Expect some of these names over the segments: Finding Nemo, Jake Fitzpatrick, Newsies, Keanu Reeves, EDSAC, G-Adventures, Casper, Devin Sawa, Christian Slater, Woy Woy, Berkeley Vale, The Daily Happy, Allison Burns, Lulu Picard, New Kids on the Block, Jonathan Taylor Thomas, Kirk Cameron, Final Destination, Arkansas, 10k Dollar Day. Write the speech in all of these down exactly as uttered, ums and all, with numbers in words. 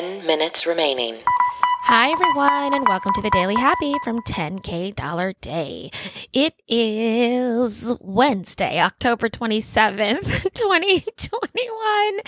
ten minutes remaining. Hi, everyone, and welcome to The Daily Happy from ten K Dollar Day. It is Wednesday, October twenty-seventh, twenty twenty-one.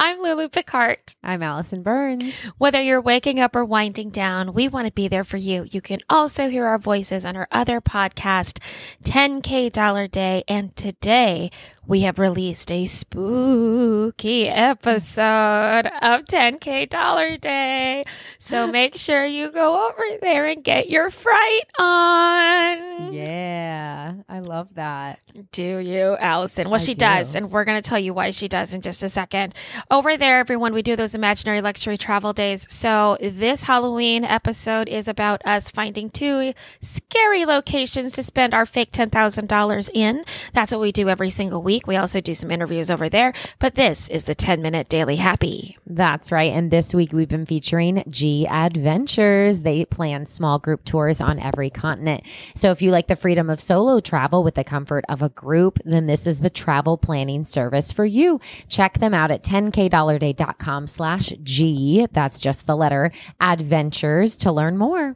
I'm Lulu Picard. I'm Allison Burns. Whether you're waking up or winding down, we want to be there for you. You can also hear our voices on our other podcast, ten K Dollar Day, and today we have released a spooky episode of ten K Dollar Day. So make sure you go over there and get your fright on. Yeah, I love that. Do you, Allison? Well, I she do. does. And we're going to tell you why she does in just a second. Over there, everyone, we do those imaginary luxury travel days. So this Halloween episode is about us finding two scary locations to spend our fake ten thousand dollars in. That's what we do every single week. We also do some interviews over there, but this is the ten minute Daily Happy. That's right. And this week we've been featuring G-Adventures. They plan small group tours on every continent. So if you like the freedom of solo travel with the comfort of a group, then this is the travel planning service for you. Check them out at ten k dollar day dot com slash G. That's just the letter adventures to learn more.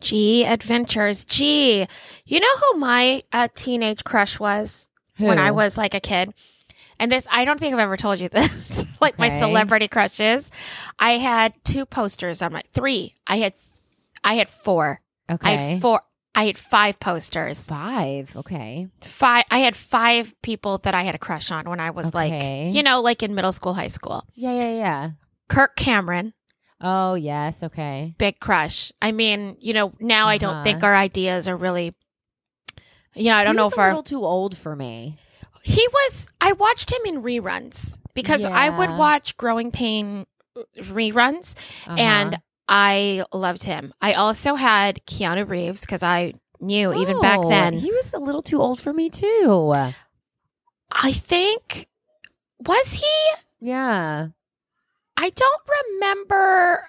G-Adventures. G. You know who my uh, teenage crush was? Who? When I was like a kid. And this, I don't think I've ever told you this, like okay. My celebrity crushes. I had two posters on my, three. I had, I had four. Okay. I had four. I had five posters. Five. Okay. Five. I had five people that I had a crush on when I was okay. like, you know, like in middle school, high school. Yeah, yeah, yeah. Kirk Cameron. Oh, yes. Okay. Big crush. I mean, you know, now uh-huh. I don't think our ideas are really. You know, I don't know if he was a little too old for me. He was. I watched him in reruns because yeah. I would watch Growing Pain reruns, uh-huh. and I loved him. I also had Keanu Reeves because I knew oh, even back then he was a little too old for me too. I think was he? Yeah, I don't remember.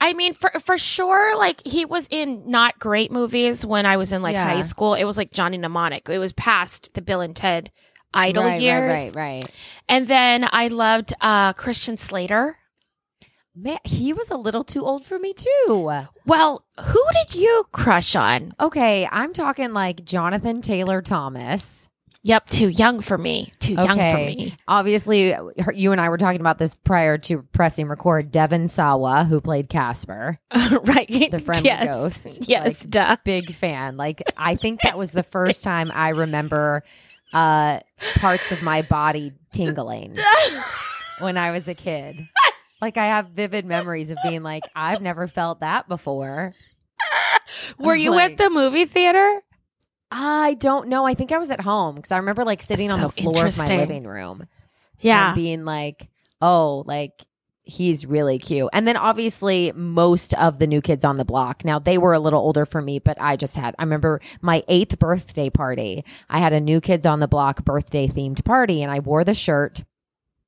I mean, for for sure, like, he was in not great movies when I was in, like, yeah. high school. It was, like, Johnny Mnemonic. It was past the Bill and Ted Idol right, years. Right, right, right. And then I loved uh, Christian Slater. Man, he was a little too old for me, too. Well, who did you crush on? Okay, I'm talking, like, Jonathan Taylor Thomas. Yep, too young for me. Too okay. young for me. Obviously, you and I were talking about this prior to pressing record. Devin Sawa, who played Casper. Right. The friendly yes. ghost. Yes, like, duh. Big fan. Like, I think that was the first time I remember uh, parts of my body tingling when I was a kid. Like, I have vivid memories of being like, I've never felt that before. Were you like, at the movie theater? I don't know. I think I was at home because I remember like sitting so on the floor of my living room. Yeah. And being like, oh, like he's really cute. And then obviously most of the New Kids on the Block. Now they were a little older for me, but I just had, I remember my eighth birthday party. I had a New Kids on the Block birthday themed party and I wore the shirt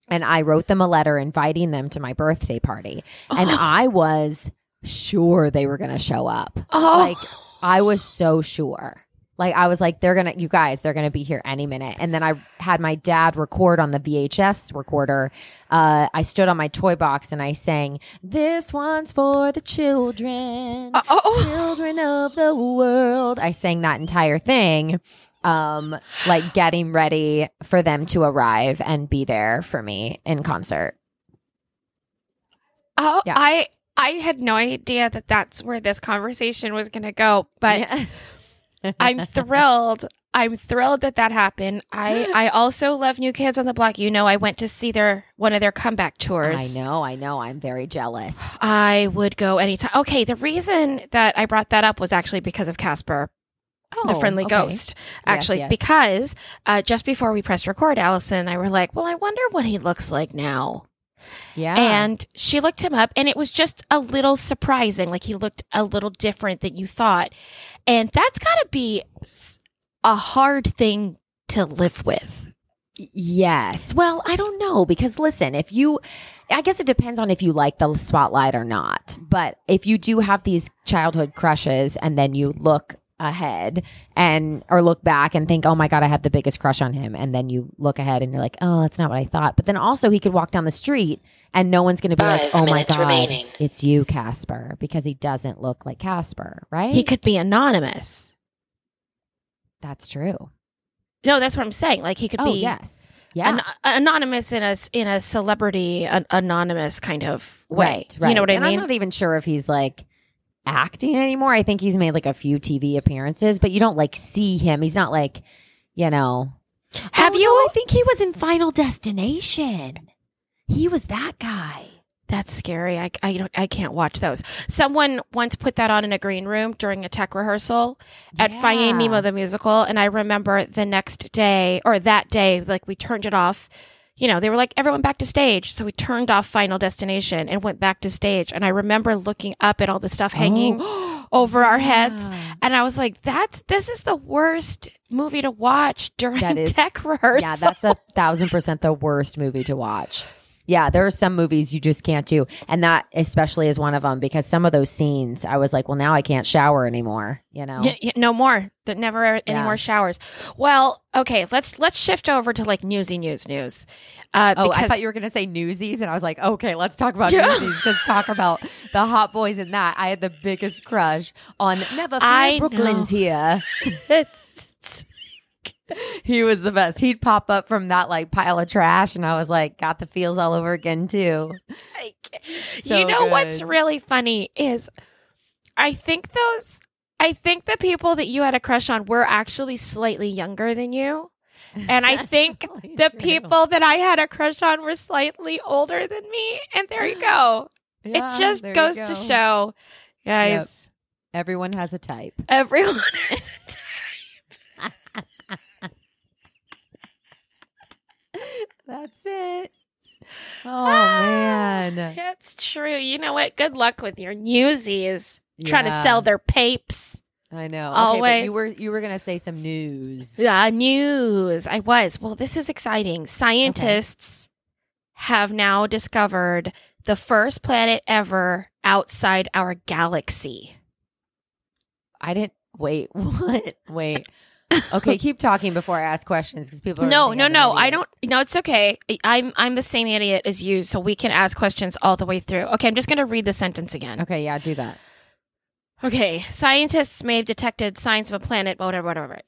and I wrote them a letter inviting them to my birthday party. And oh. I was sure they were going to show up. Oh. Like I was so sure. Like, I was like, they're going to, you guys, they're going to be here any minute. And then I had my dad record on the V H S recorder. Uh, I stood on my toy box and I sang, "This one's for the children, uh, oh. children of the world." I sang that entire thing, um, like getting ready for them to arrive and be there for me in concert. Oh, yeah. I, I had no idea that that's where this conversation was going to go, but... Yeah. I'm thrilled. I'm thrilled that that happened. I, I also love New Kids on the Block. You know, I went to see their one of their comeback tours. I know. I know. I'm very jealous. I would go anytime. Okay. The reason that I brought that up was actually because of Casper, oh, the friendly okay. ghost. Actually, yes, yes. because uh, just before we pressed record, Allison and I were like, well, I wonder what he looks like now. Yeah. And she looked him up and it was just a little surprising. Like he looked a little different than you thought. And that's got to be a hard thing to live with. Yes. Well, I don't know because listen, if you, I guess it depends on if you like the spotlight or not, but if you do have these childhood crushes and then you look ahead and or look back and think, oh my God, I have the biggest crush on him. And then you look ahead and you're like, oh, that's not what I thought. But then also he could walk down the street and no one's going to be Five like, oh my God, remaining. It's you, Casper, because he doesn't look like Casper, right? He could be anonymous. That's true. No, that's what I'm saying. Like he could oh, be yes. yeah. an- anonymous in a, in a celebrity, an- anonymous kind of way. Right, right. You know what and I mean? I'm not even sure if he's like acting anymore. I think he's made like a few T V appearances, but you don't like see him. He's not like, you know. Have oh, you? No, I think he was in Final Destination. He was that guy. That's scary. I, I, don't, I can't watch those. Someone once put that on in a green room during a tech rehearsal yeah. at Finding Nemo the musical. And I remember the next day or that day, like we turned it off. You know, they were like, everyone back to stage. So we turned off Final Destination and went back to stage. And I remember looking up at all the stuff hanging oh. over our heads. Yeah. And I was like, that's this is the worst movie to watch during that is, tech rehearsal. Yeah, that's a thousand percent the worst movie to watch. Yeah, there are some movies you just can't do. And that especially is one of them because some of those scenes, I was like, well, now I can't shower anymore, you know? Yeah, yeah, no more. Never any yeah. more showers. Well, okay, let's let's shift over to like newsy news news. Uh, oh, because- I thought you were going to say Newsies. And I was like, okay, let's talk about yeah. Newsies. Let's talk about the hot boys in that. I had the biggest crush on Never Fly Brooklyn's know. Here. it's, it's- He was the best. He'd pop up from that like pile of trash and I was like, got the feels all over again too. So you know good. What's really funny is I think those I think the people that you had a crush on were actually slightly younger than you. And I think totally the true. People that I had a crush on were slightly older than me. And there you go. Yeah, it just goes go. To show, guys. Yep. Everyone has a type. Everyone has a type. That's it. Oh, ah, man. That's true. You know what? Good luck with your Newsies yeah. trying to sell their papes. I know. Always. Okay, but you were you were going to say some news. Yeah, news. I was. Well, this is exciting. Scientists okay. have now discovered the first planet ever outside our galaxy. I didn't. Wait, what? Wait. Okay, keep talking before I ask questions because people are No, no, no. I don't No, it's okay. I'm I'm the same idiot as you, so we can ask questions all the way through. Okay, I'm just going to read the sentence again. Okay, yeah, do that. Okay, scientists may have detected signs of a planet, whatever, whatever.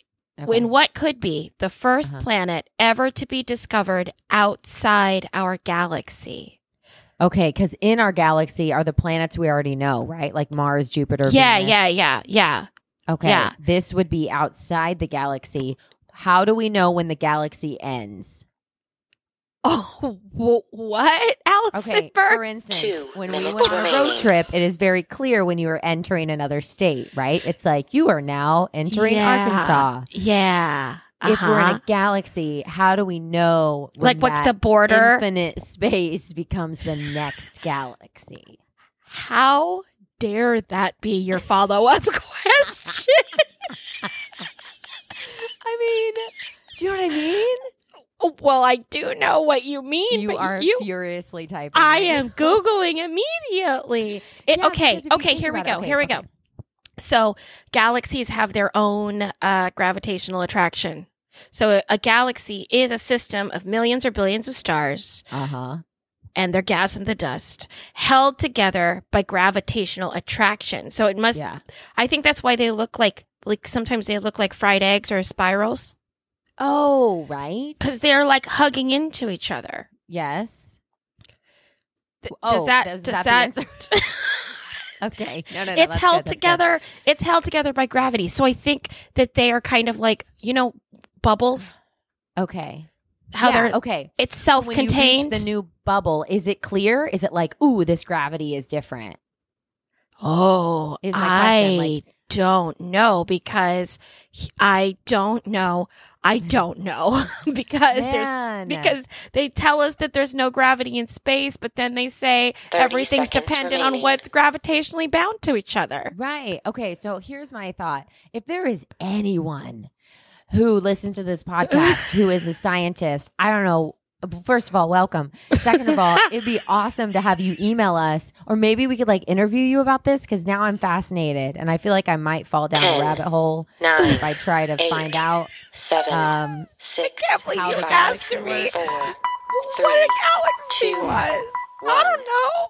Okay. In what could be the first uh-huh. planet ever to be discovered outside our galaxy. Okay, because in our galaxy are the planets we already know, right? Like Mars, Jupiter, yeah, Venus. Yeah, yeah, yeah, yeah. Okay, yeah. This would be outside the galaxy. How do we know when the galaxy ends? Oh, wh- what? Allison okay, Burns. For instance, Two when we went on a road trip, it is very clear when you are entering another state, right? It's like you are now entering yeah. Arkansas. Yeah. Uh-huh. If we're in a galaxy, how do we know when like what's the border? Infinite space becomes the next galaxy? How dare that be your follow-up question? I mean, do you know what I mean? Well, I do know what you mean. You but are you, furiously typing. I am Googling immediately. It, yeah, okay, okay, here we go, it, okay, here we okay. go. So galaxies have their own uh, gravitational attraction. So a, a galaxy is a system of millions or billions of stars. Uh-huh. And their gas and the dust held together by gravitational attraction. So it must, yeah. I think that's why they look like, like sometimes they look like fried eggs or spirals. Oh, right. Because they're like hugging into each other. Yes. Th- oh, does that, does, does that, that okay. No, no, no. It's held good, together. Good. It's held together by gravity. So I think that they are kind of like, you know, bubbles. Okay. How yeah, they're okay. It's self-contained. When you reach the new bubble, is it clear? Is it like, ooh, this gravity is different? Oh, is my I like, don't know because I don't know. I don't know because Man. there's because they tell us that there's no gravity in space, but then they say everything's dependent on what's gravitationally bound to each other. Right. Okay. So here's my thought: if there is anyone who listened to this podcast, who is a scientist, I don't know First of all, welcome. Second of all, it'd be awesome to have you email us, or maybe we could like interview you about this, because now I'm fascinated and I feel like I might fall down ten, a rabbit hole nine, if I try to eight, find out. Seven, um, six, I can't believe you asked me what a galaxy was. I don't know.